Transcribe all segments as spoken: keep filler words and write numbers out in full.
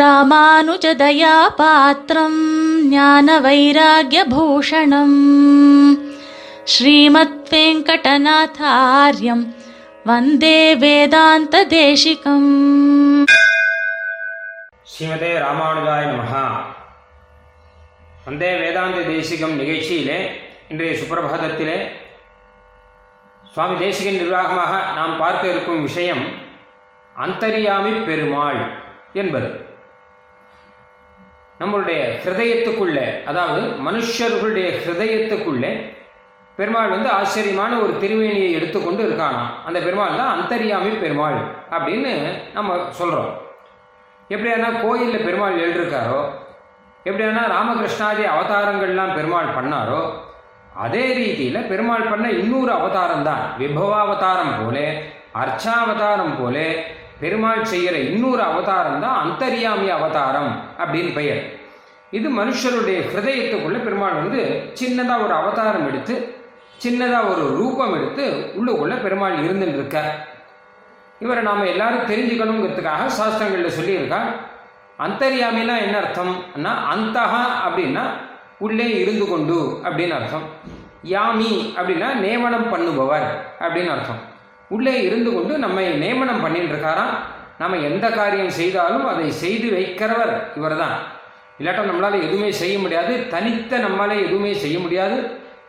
ராமானுஜதயா பாத்ரம் ஞான வைராக்ய பூஷணம் ஸ்ரீமத் வெங்கடநாதார்யம் வந்தே வேதாந்த தேசிகம். ஸ்ரீமதே ராமானுஜாய நமஹா. வந்தே வேதாந்த தேசிகம் நிகழ்ச்சியிலே இன்றைய சுப்பிரபாதத்திலே சுவாமி தேசிகன் நிர்வாகமாக நாம் பார்க்க இருக்கும் விஷயம் அந்தரியாமி பெருமாள் என்பது. நம்மளுடைய ஹிருதயத்துக்குள்ளே, அதாவது மனுஷர்களுடைய ஹிருதயத்துக்குள்ளே பெருமாள் வந்து ஆச்சரியமான ஒரு திருவேணியை எடுத்துக்கொண்டு இருக்கானா. அந்த பெருமாள் தான் அந்தரியாமி பெருமாள் அப்படின்னு நம்ம சொல்கிறோம். எப்படியானா கோயிலில் பெருமாள் எழுதியிருக்காரோ, எப்படியானா ராமகிருஷ்ணாதி அவதாரங்கள்லாம் பெருமாள் பண்ணாரோ, அதே ரீதியில் பெருமாள் பண்ண இன்னொரு அவதாரம் தான் விபவாவதாரம் போலே, அர்ச்சாவதாரம் போலே பெருமாள் செய்கிற இன்னொரு அவதாரம் தான் அந்தரியாமி அவதாரம் அப்படின்னு பெயர். இது மனுஷருடைய ஹிருதயத்துக்குள்ளே பெருமாள் வந்து சின்னதாக ஒரு அவதாரம் எடுத்து, சின்னதாக ஒரு ரூபம் எடுத்து உள்ளுக்குள்ளே பெருமாள் இருந்துன்னு இருக்க, இவரை நாம் எல்லாரும் தெரிஞ்சுக்கணுங்கிறதுக்காக சாஸ்திரங்களில் சொல்லியிருக்கா. அந்தரியாமின்னா என்ன அர்த்தம்னா, அந்தஹா அப்படின்னா உள்ளே இருந்து கொண்டு அப்படின்னு அர்த்தம், யாமி அப்படின்னா நியமனம் பண்ணுபவர் அப்படின்னு அர்த்தம். உள்ளே இருந்து கொண்டு நம்மை நியமனம் பண்ணிட்டு இருக்காராம். நம்ம எந்த காரியம் செய்தாலும் அதை செய்து வைக்கிறவர் இவர் தான். இல்லாட்டம் நம்மளால் எதுவுமே செய்ய முடியாது, தனித்த நம்மளாலே எதுவுமே செய்ய முடியாது.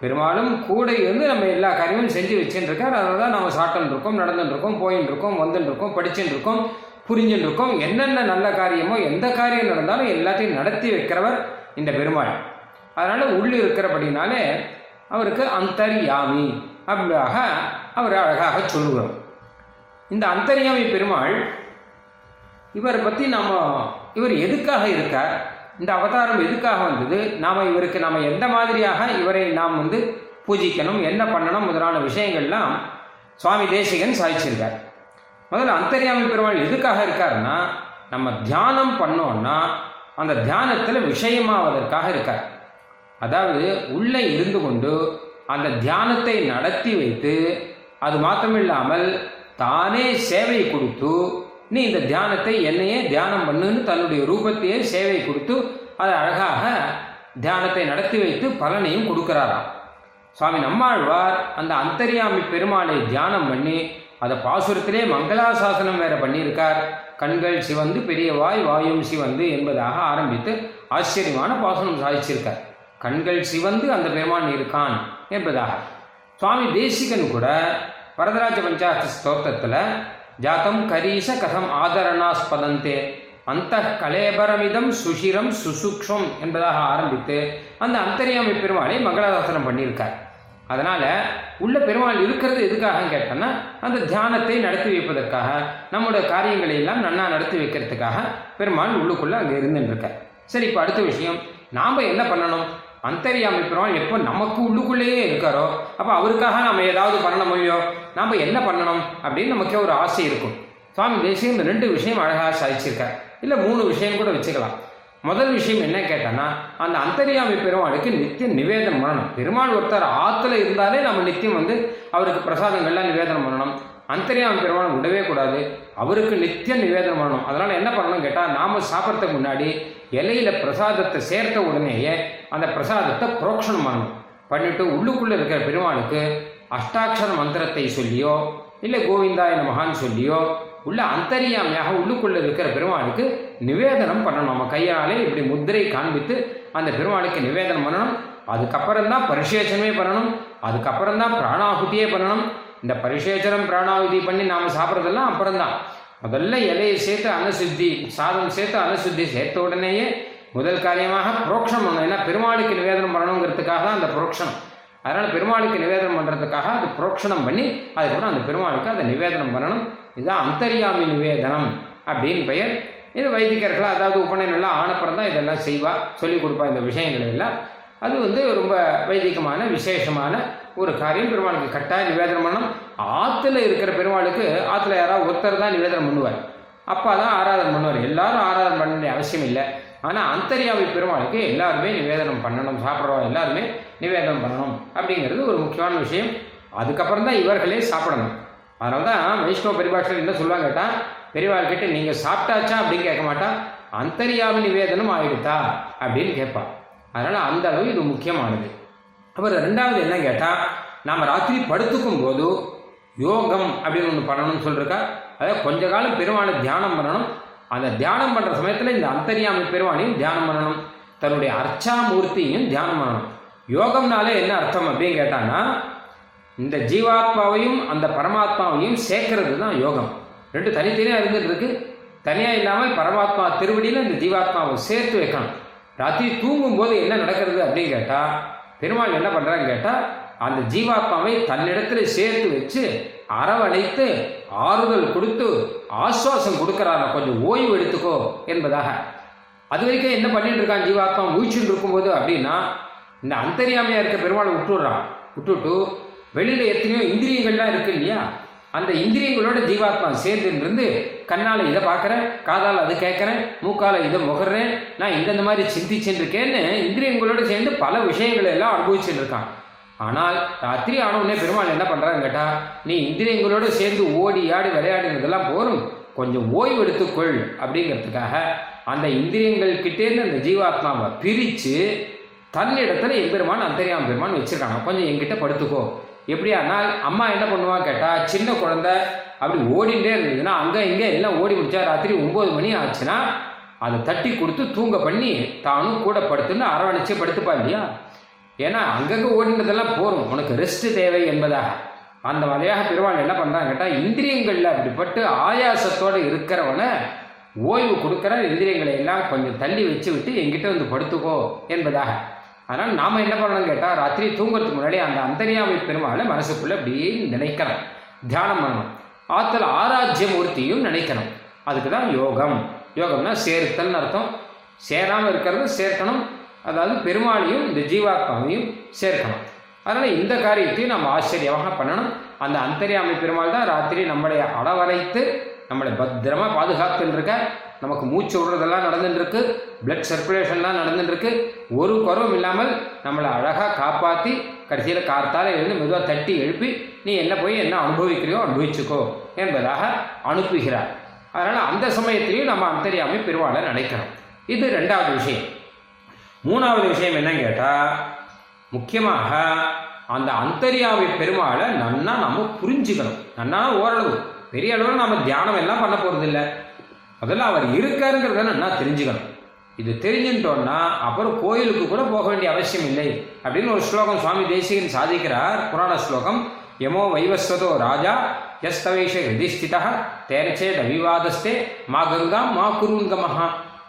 பெருமாளும் கூட இருந்து நம்ம எல்லா காரியமும் செஞ்சு வச்சுட்டு இருக்கார். அதனால தான் நம்ம சாப்பிட்டு இருக்கோம், நடந்துட்டு இருக்கோம், போயின்னு இருக்கோம், வந்துட்டு இருக்கோம், படிச்சுட்டு இருக்கோம், புரிஞ்சுட்டு இருக்கோம். என்னென்ன நல்ல காரியமோ எந்த காரியம் நடந்தாலும் எல்லாத்தையும் நடத்தி வைக்கிறவர் இந்த பெருமாள். அதனால உள்ளே இருக்கிறபடினாலே அவருக்கு அந்தரியாமி அப்படியாக அவர் அழகாக சொல்லுகிறோம். இந்த அந்தரியாமி பெருமாள் இவரை பற்றி நம்ம, இவர் எதுக்காக இருக்கார், இந்த அவதாரம் எதுக்காக வந்தது, நாம் இவருக்கு நம்ம எந்த மாதிரியாக இவரை நாம் வந்து பூஜிக்கணும், என்ன பண்ணணும் முதலான விஷயங்கள்லாம் சுவாமி தேசிகன் சாதிச்சிருக்கார். முதல்ல அந்தரியாமி பெருமாள் எதுக்காக இருக்காருன்னா, நம்ம தியானம் பண்ணோன்னா அந்த தியானத்தில் விஷயமாவதற்காக இருக்கார். அதாவது உள்ளே இருந்து கொண்டு அந்த தியானத்தை நடத்தி வைத்து, அது மாத்திரமில்லாமல் தானே சேவை கொடுத்து, நீ இந்த தியானத்தை என்னையே தியானம் பண்ணுன்னு தன்னுடைய ரூபத்தையே சேவை கொடுத்து அதை அழகாக தியானத்தை நடத்தி வைத்து பலனையும் கொடுக்கிறாராம். சுவாமி நம்மாழ்வார் அந்த அந்தரியாமி பெருமாளை தியானம் பண்ணி அதை பாசுரத்திலே மங்களாசாசனம் வேற பண்ணியிருக்கார். கண்கள் சிவந்து பெரியவாய் வாயும் சிவந்து என்பதாக ஆரம்பித்து ஆச்சரியமான பாசுரம் சாதிச்சிருக்கார். கண்கள் சிவந்து அந்த பெருமான் இருக்கான் என்பதாக. சுவாமி தேசிகன் கூட வரதராஜ பஞ்சா ஸ்தோத்திரத்தில் ஜாத்தம் கரீச கதம் ஆதரணாஸ்பதந்தே அந்த கலேபரமிதம் சுஷிரம் சுசூக்ஷம் என்பதாக ஆரம்பித்து அந்த அந்தரியாமி பெருமாளை மங்களாசாசனம் பண்ணியிருக்கார். அதனால் உள்ள பெருமாள் இருக்கிறது எதுக்காக கேட்டோன்னா, அந்த தியானத்தை நடத்தி வைப்பதற்காக, நம்முடைய காரியங்களை எல்லாம் நன்னா நடத்தி வைக்கிறதுக்காக பெருமாள் உள்ளுக்குள்ளே அங்கே இருந்துருக்கார். சரி, இப்போ அடுத்த விஷயம், நாம் என்ன பண்ணணும்? அந்தரியாமி பெருமாள் எப்போ நமக்கு உள்ளுக்குள்ளேயே இருக்காரோ, அப்போ அவருக்காக நாம் ஏதாவது பண்ண முடியோ, நாம் என்ன பண்ணணும் அப்படின்னு நமக்கே ஒரு ஆசை இருக்கும். சுவாமி தேசிகன் இந்த ரெண்டு விஷயம் அழகாக சாதிச்சிருக்கார். இல்லை, மூணு விஷயம் கூட வச்சுக்கலாம். முதல் விஷயம் என்ன கேட்டோன்னா, அந்த அந்தரியாமி பெருமாளுக்கு நித்தியம் நிவேதனம் பண்ணணும். பெருமாள் ஒருத்தர் ஆற்றுல இருந்தாலே நம்ம நித்தியம் வந்து அவருக்கு பிரசாதங்கள்லாம் நிவேதனம் பண்ணணும். அந்தரியாமி பெருமாள் விடவே கூடாது, அவருக்கு நித்தியம் நிவேதனம் பண்ணணும். அதனால் என்ன பண்ணணும் கேட்டால், நாம் சாப்பிட்றதுக்கு முன்னாடி இலையில பிரசாதத்தை சேர்த்த உடனேயே அந்த பிரசாதத்தை புரோக்ஷணம் பண்ணணும். பண்ணிட்டு உள்ளுக்குள்ளே இருக்கிற பெருமாளுக்கு அஷ்டாட்சர மந்திரத்தை சொல்லியோ, இல்லை கோவிந்தாய நமஹான்னு சொல்லியோ, உள்ள அந்தரியாமியாக உள்ளுக்குள்ளே இருக்கிற பெருமாளுக்கு நிவேதனம் பண்ணணும். நம்ம கையாலே இப்படி முத்திரை காண்பித்து அந்த பெருமாளுக்கு நிவேதனம் பண்ணணும். அதுக்கப்புறம் தான் பரிசேஷனமே பண்ணணும், அதுக்கப்புறம் தான் பிராணாகுதியே பண்ணணும். இந்த பரிசேச்சனம் பிராணாகுதி பண்ணி நாம் சாப்பிட்றதெல்லாம் அப்புறம்தான். முதல்ல இலையை சேர்த்து அனுசுத்தி, சாதம் சேர்த்து அனுசுத்தி சேர்த்த உடனேயே முதல் காரியமாக புரோக்ஷம் பண்ணணும். ஏன்னா பெருமாளுக்கு நிவேதனம் பண்ணணுங்கிறதுக்காக தான் அந்த புரோக்ஷனம். அதனால் பெருமாளுக்கு நிவேதனம் பண்ணுறதுக்காக அது புரோக்ஷனம் பண்ணி அதுக்கப்புறம் அந்த பெருமாளுக்கு அதை நிவேதனம் பண்ணணும். இதுதான் அந்தரியாமி நிவேதனம் அப்படின்னு பெயர். இது வைதிகர்கள், அதாவது உபநயனெல்லாம் ஆனப்புறம் தான் இதெல்லாம் செய்வா, சொல்லிக் கொடுப்பா இந்த விஷயங்கள் எல்லாம். அது வந்து ரொம்ப வைதிகமான விசேஷமான ஒரு காரியம். பெருமாளுக்கு கட்டாயம் நிவேதனம் பண்ணணும். ஆற்றுல இருக்கிற பெருமாளுக்கு ஆற்றுல யாராவது ஒருத்தர் தான் நிவேதனம் பண்ணுவார், அப்பா தான் ஆராதனை பண்ணுவார். எல்லாரும் ஆராதனை பண்ண வேண்டிய அவசியம் இல்லை. ஆனால் அந்தரியாமி பெருமாளுக்கு எல்லாருமே நிவேதனம் பண்ணணும், சாப்பிட்றோம் எல்லாருமே நிவேதனம் பண்ணணும் அப்படிங்கிறது ஒரு முக்கியமான விஷயம். அதுக்கப்புறம் தான் இவர்களே சாப்பிடணும். அதனால தான் வைஷ்ணவ பரிபாஷையில் என்ன சொல்லுவாங்க கேட்டால், பெரியவாள் கிட்ட நீங்க சாப்பிட்டாச்சா அப்படின்னு கேட்க மாட்டா, அந்தரியாமி நிவேதனம் ஆயிடுதா அப்படின்னு கேட்பா. அதனால அந்த அளவு இது முக்கியமானது. அப்புறம் ரெண்டாவது என்ன கேட்டா, நாம ராத்திரி படுத்துக்கும் போது யோகம் அப்படின்னு ஒன்று பண்ணணும்னு சொல்லிருக்கா. அதாவது கொஞ்ச காலம் பெருமானை தியானம் பண்ணணும். அந்த தியானம் பண்ற சமயத்தில் இந்த அந்தரியாமி பெருமானையும் தியானம் பண்ணணும், தன்னுடைய அர்ச்சா மூர்த்தியையும் தியானம் பண்ணணும். யோகம்னாலே என்ன அர்த்தம் அப்படின்னு கேட்டான்னா, இந்த ஜீவாத்மாவையும் அந்த பரமாத்மாவையும் சேர்க்கறது தான் யோகம். ரெண்டு தனித்தனியாக இருந்துட்டு இருக்கு, தனியாக இல்லாமல் பரமாத்மா திருவடியில் இந்த ஜீவாத்மாவை சேர்த்து வைக்கணும். ராத்திரி தூங்கும்போது என்ன நடக்கிறது அப்படின்னு கேட்டால், பெருமாள் என்ன பண்ணுறான்னு கேட்டால், அந்த ஜீவாத்மாவை தன்னிடத்துல சேர்த்து வச்சு அரவணைத்து ஆறுதல் கொடுத்து ஆசுவாசம் கொடுக்குறாங்க, கொஞ்சம் ஓய்வு எடுத்துக்கோ என்பதாக. அது வரைக்கும் என்ன பண்ணிட்டு இருக்கான் ஜீவாத்மா முயற்சின்னு இருக்கும்போது அப்படின்னா, இந்த அந்தரியாமையாக இருக்க பெருமாளை விட்டுடுறான். விட்டுட்டு வெளியில் எத்தனையோ இந்திரியங்கள்லாம் இருக்கு இல்லையா, அந்த இந்திரியங்களோட ஜீவாத்மா சேர்ந்துருந்து கண்ணால் இதை பார்க்குறேன், காதால் அது கேட்குறேன், மூக்கால் இதை முகர்றேன், நான் இந்தந்த மாதிரி சிந்திச்சுட்டு இருக்கேன்னு இந்திரியங்களோட சேர்ந்து பல விஷயங்களை எல்லாம் அனுபவிச்சுட்டு இருக்கான். ஆனால் ராத்திரி ஆனவுடனே பெருமாள் என்ன பண்ணுறான்னு கேட்டால், நீ இந்திரியங்களோட சேர்ந்து ஓடி ஆடி விளையாடுறதெல்லாம் போரும், கொஞ்சம் ஓய்வு எடுத்துக்கொள் அப்படிங்கிறதுக்காக அந்த இந்திரியங்கள்கிட்டேருந்து அந்த ஜீவாத்மாவை பிரித்து தன்னிடத்தில் எம்பெருமான் அந்தரியாமி பெருமான் வச்சுருக்காங்க, கொஞ்சம் என்கிட்ட படுத்துக்கோ. எப்படியானால் அம்மா என்ன பண்ணுவான்னு கேட்டால், சின்ன குழந்தை அப்படி ஓடிண்டே இருந்ததுன்னா அங்கே இங்கே எல்லாம் ஓடி முடிச்சா ராத்திரி ஒம்பது மணி ஆச்சுன்னா அதை தட்டி கொடுத்து தூங்க பண்ணி தானும் கூட படுத்துன்னு அரவணைச்சு படுத்துப்பா இல்லையா. ஏன்னா அங்கங்கே ஓடினதெல்லாம் போகும், உனக்கு ரெஸ்ட் தேவை என்பதாக. அந்த மாதிரியாக பெருமாள் என்ன பண்ணுறான்னு கேட்டால், இந்திரியங்களில் அப்படிப்பட்டு ஆயாசத்தோடு இருக்கிறவனை ஓய்வு கொடுக்குற இந்திரியங்களை எல்லாம் கொஞ்சம் தள்ளி வச்சு விட்டு என்கிட்ட வந்து படுத்துக்கோ என்பதாக. அதனால் நாம் என்ன பண்ணணும்னு கேட்டால், ராத்திரி தூங்குறதுக்கு முன்னாடி அந்த அந்தரியாமி பெருமாளை மனசுக்குள்ளே அப்படியே நினைக்கணும், தியானம் பண்ணணும், ஆற்றல் ஆராய்ச்சி மூர்த்தியும் நினைக்கணும். அதுக்கு தான் யோகம். யோகம்னா சேர்த்தல்னு அர்த்தம். சேராமல் இருக்கிறது சேர்க்கணும், அதாவது பெருமாளையும் இந்த ஜீவாத்மாவையும் சேர்க்கணும். அதனால் இந்த காரியத்தையும் நம்ம ஆச்சரியமாக பண்ணணும். அந்த அந்தரியாமி பெருமாள் தான் ராத்திரி நம்மளை அடவரைத்து நம்மளை பத்திரமாக பாதுகாத்துன்னு இருக்க, நமக்கு மூச்சு விடுறதெல்லாம் நடந்துட்டுருக்கு, பிளட் சர்க்குலேஷன்லாம் நடந்துட்டுருக்கு, ஒரு குறவும் இல்லாமல் நம்மளை அழகாக காப்பாற்றி கடைசியில் காத்தால் எழுந்து மெதுவாக தட்டி எழுப்பி நீ என்ன போய் என்ன அனுபவிக்கிறியோ அனுபவிச்சுக்கோ என்பதாக அனுப்புகிறார். அதனால் அந்த சமயத்திலையும் நம்ம அந்தரியாமி பெருமாளை நினைக்கணும். இது ரெண்டாவது விஷயம். மூணாவது விஷயம் என்னன்னு கேட்டால், முக்கியமாக அந்த அந்தரியாமி பெருமாளை நன்னா நம்ம புரிஞ்சுக்கணும். நன்னா ஓரளவு பெரிய அளவில் நம்ம தியானம் எல்லாம் பண்ண போகிறதில்லை, அதெல்லாம் அவர் இருக்காருங்கிறத நல்லா தெரிஞ்சுக்கணும். இது தெரிஞ்சுட்டோன்னா அப்புறம் கோயிலுக்கு கூட போக வேண்டிய அவசியம் இல்லை அப்படின்னு ஒரு ஸ்லோகம் சுவாமி தேசிகன் சாதிக்கிறார். புராண ஸ்லோகம், எமோ வைவஸ்வதோ ராஜா யஸ்தவைஷ ஹிருதிஷ்டிதா தேர்ச்சே தவிவாதஸ்தே மா கங்காம் மா குருங்கமஹா.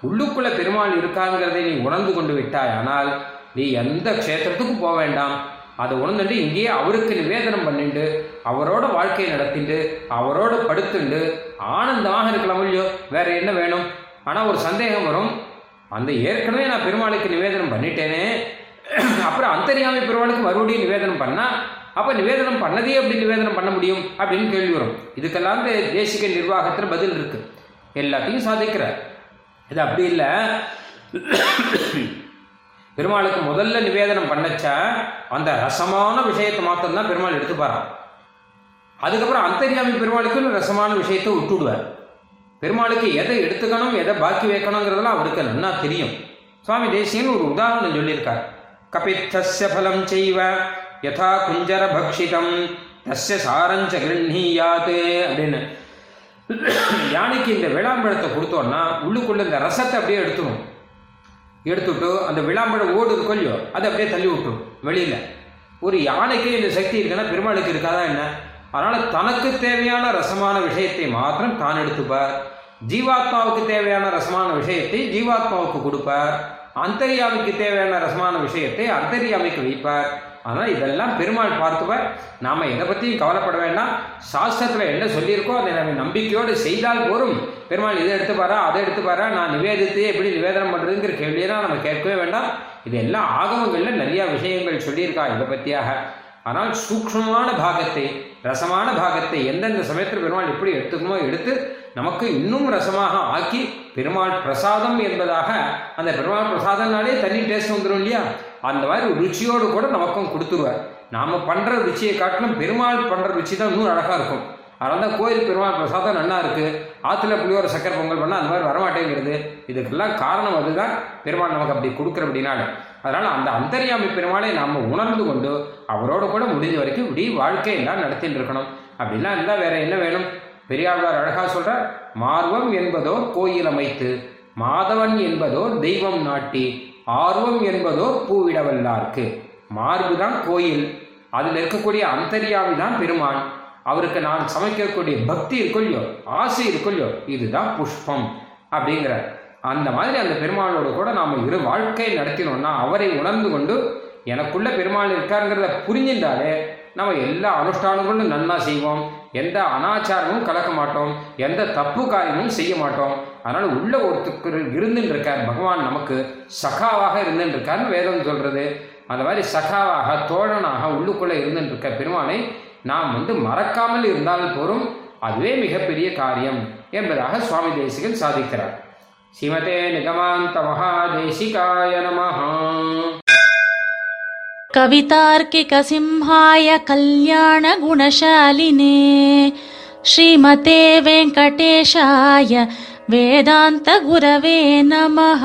உள்ளுக்குள்ள பெருமாள் இருக்காருங்கிறதை நீ உணர்ந்து கொண்டு விட்டாய், ஆனால் நீ எந்த க்ஷேத்திரத்துக்கும் போக வேண்டாம், அதை உணர்ந்துட்டு இங்கேயே அவருக்கு நிவேதனம் பண்ணிட்டு அவரோட வாழ்க்கையை நடத்திட்டு அவரோட படுத்துண்டு ஆனந்தமாக இருக்கலாம் இல்லையோ, வேற என்ன வேணும். ஆனால் ஒரு சந்தேகம் வரும், அந்த ஏற்கனவே நான் பெருமாளுக்கு நிவேதனம் பண்ணிட்டேனே, அப்புறம் அந்தரியாமி பெருமாளுக்கு மறுபடியும் நிவேதனம் பண்ணால் அப்போ நிவேதனம் பண்ணதே அப்படி நிவேதனம் பண்ண முடியும் அப்படின்னு கேள்வி வரும். இதுக்கெல்லாம் இந்த தேசிக நிர்வாகத்தில் பதில் இருக்கு, எல்லாத்தையும் சாதிக்கிறார். இது அப்படி இல்லை, பெருமாளுக்கு முதல்ல நிவேதனம் பண்ணச்சா அந்த ரசமான விஷயத்தை மாத்திரம்தான் பெருமாள் எடுத்துப்பாரா. அதுக்கப்புறம் அந்தரியாமி பெருமாளுக்கு ரசமான விஷயத்தை விட்டுடுவார். பெருமாளுக்கு எதை எடுத்துக்கணும் எதை பாக்கி வைக்கணுங்கிறதெல்லாம் அவருக்கு நல்லா தெரியும். சுவாமி தேசிகன் ஒரு உதாரணம் சொல்லியிருக்கார். கபித்தஸ்ய பலம் செய்வ யதா குஞ்சர பக்ஷிதம் தஸ்ய சாரஞ்ச கிருண்ணியாதே அப்படின்னு, யானைக்கு இந்த விளாம்பழத்தை கொடுத்தோன்னா உள்ளுக்குள்ள இந்த ரசத்தை அப்படியே எடுத்துடும். எடுத்துட்டு அந்த விளாம்பழம் ஓடுது கொல்லியோ அதை அப்படியே தள்ளி விட்டுரும் வெளியில். ஒரு யானைக்கே இந்த சக்தி இருக்குன்னா பெருமாளுக்கு இருக்காதா என்ன? அதனால் தனக்கு தேவையான ரசமான விஷயத்தை மாத்திரம் தான் எடுத்துப்பார், ஜீவாத்மாவுக்கு தேவையான ரசமான விஷயத்தை ஜீவாத்மாவுக்கு கொடுப்பார், அந்தரியாமிக்கு தேவையான ரசமான விஷயத்தை அந்தரியாமிக்கு வைப்பார். ஆனால் இதெல்லாம் பெருமாள் பார்த்துப்பார். நாம் இதை பற்றியும் கவலைப்பட வேண்டாம். சாஸ்திரத்தில் என்ன சொல்லியிருக்கோ அதை நம்ம நம்பிக்கையோடு செய்தால் போரும். பெருமாள் இதை எடுத்துப்பாரா அதை எடுத்துப்பாரா, நான் நிவேதித்து எப்படி நிவேதனம் பண்ணுறதுங்கிற கேள்வியெல்லாம் நம்ம கேட்கவே வேண்டாம். இது எல்லாம் ஆகமங்களில் நிறையா விஷயங்கள் சொல்லியிருக்கா இதை பற்றியாக. ஆனால் சூக்ஷ்மமான பாகத்தை, ரசமான பாகத்தை எந்தெந்த சமயத்தில் பெருமாள் எப்படி எடுத்துக்கணுமோ எடுத்து நமக்கு இன்னும் ரசமாக ஆக்கி பெருமாள் பிரசாதம் என்பதாக, அந்த பெருமாள் பிரசாதம்னாலே தண்ணி டேஸ்ட் வந்துடும் இல்லையா, அந்த மாதிரி ருச்சியோடு கூட நமக்கும் கொடுத்துருவார். நாம் பண்ணுற ருச்சியை காட்டிலும் பெருமாள் பண்ணுற ருச்சி தான் இன்னும் அழகாக இருக்கும். அதனால தான் கோயில் பெருமாள் பிரசாதம் நல்லா இருக்குது, ஆற்றுல புளியோர சக்கரை பொங்கல் பண்ணால் அந்த மாதிரி வரமாட்டேங்கிறது. இதுக்கெல்லாம் காரணம் அதுதான் பெருமாள் நமக்கு அப்படி கொடுக்குற அப்படின்னாலும். அதனால் அந்த அந்தரியாமி பெருமாளை நாம் உணர்ந்து கொண்டு அவரோட கூட முடிஞ்ச வரைக்கும் இப்படி வாழ்க்கையெல்லாம் நடத்திட்டு இருக்கணும். அப்படிலாம் இருந்தால் வேறு என்ன வேணும்? பெரியாழ்வார் அழகாக சொல்கிறார், மார்வம் என்பதோர் கோயில் அமைத்து, மாதவன் என்பதோர் தெய்வம் நாட்டி, ஆர்வம் என்பதோர் பூவிடவல்லாருக்கு. மார்பு தான் கோயில், அதில் இருக்கக்கூடிய அந்தரியாமி தான் பெருமான். அவருக்கு நான் சமைக்கக்கூடிய பக்தி இருக்கொள்ளியோ, ஆசை இருக்கொள்ளியோ, இதுதான் புஷ்பம் அப்படிங்கிற அந்த மாதிரி அந்த பெருமாளோடு கூட நாம் இரு வாழ்க்கையை நடத்தினோம்னா, அவரை உணர்ந்து கொண்டு எனக்குள்ள பெருமாள் இருக்காருங்கிறத புரிஞ்சின்றாலே நம்ம எல்லா அனுஷ்டானங்களும் நல்லா செய்வோம், எந்த அனாச்சாரமும் கலக்க மாட்டோம், எந்த தப்பு காரியமும் செய்ய மாட்டோம். அதனால் உள்ள ஒருத்தருக்கு இருந்துன்னு இருக்கார் பகவான், நமக்கு சகாவாக இருந்துன்னு இருக்காருன்னு வேதம் சொல்கிறது. அந்த மாதிரி சகாவாக தோழனாக உள்ளுக்குள்ளே இருந்துன்னு இருக்க பெருமானை நாம் வந்து மறக்காமல் இருந்தால் போரும், அதுவே மிகப்பெரிய காரியம் என்பதாக சுவாமி தேசிகன் சாதிக்கிறார். ஸ்ரீமதே நிகமாந்த மகாதேசிகாய நமஹ. கவிதார்க்கிக சிம்ஹாய கல்யாண குணசாலினே ஸ்ரீமதே வெங்கடேஷாய வேதாந்த குரவே நமஹ.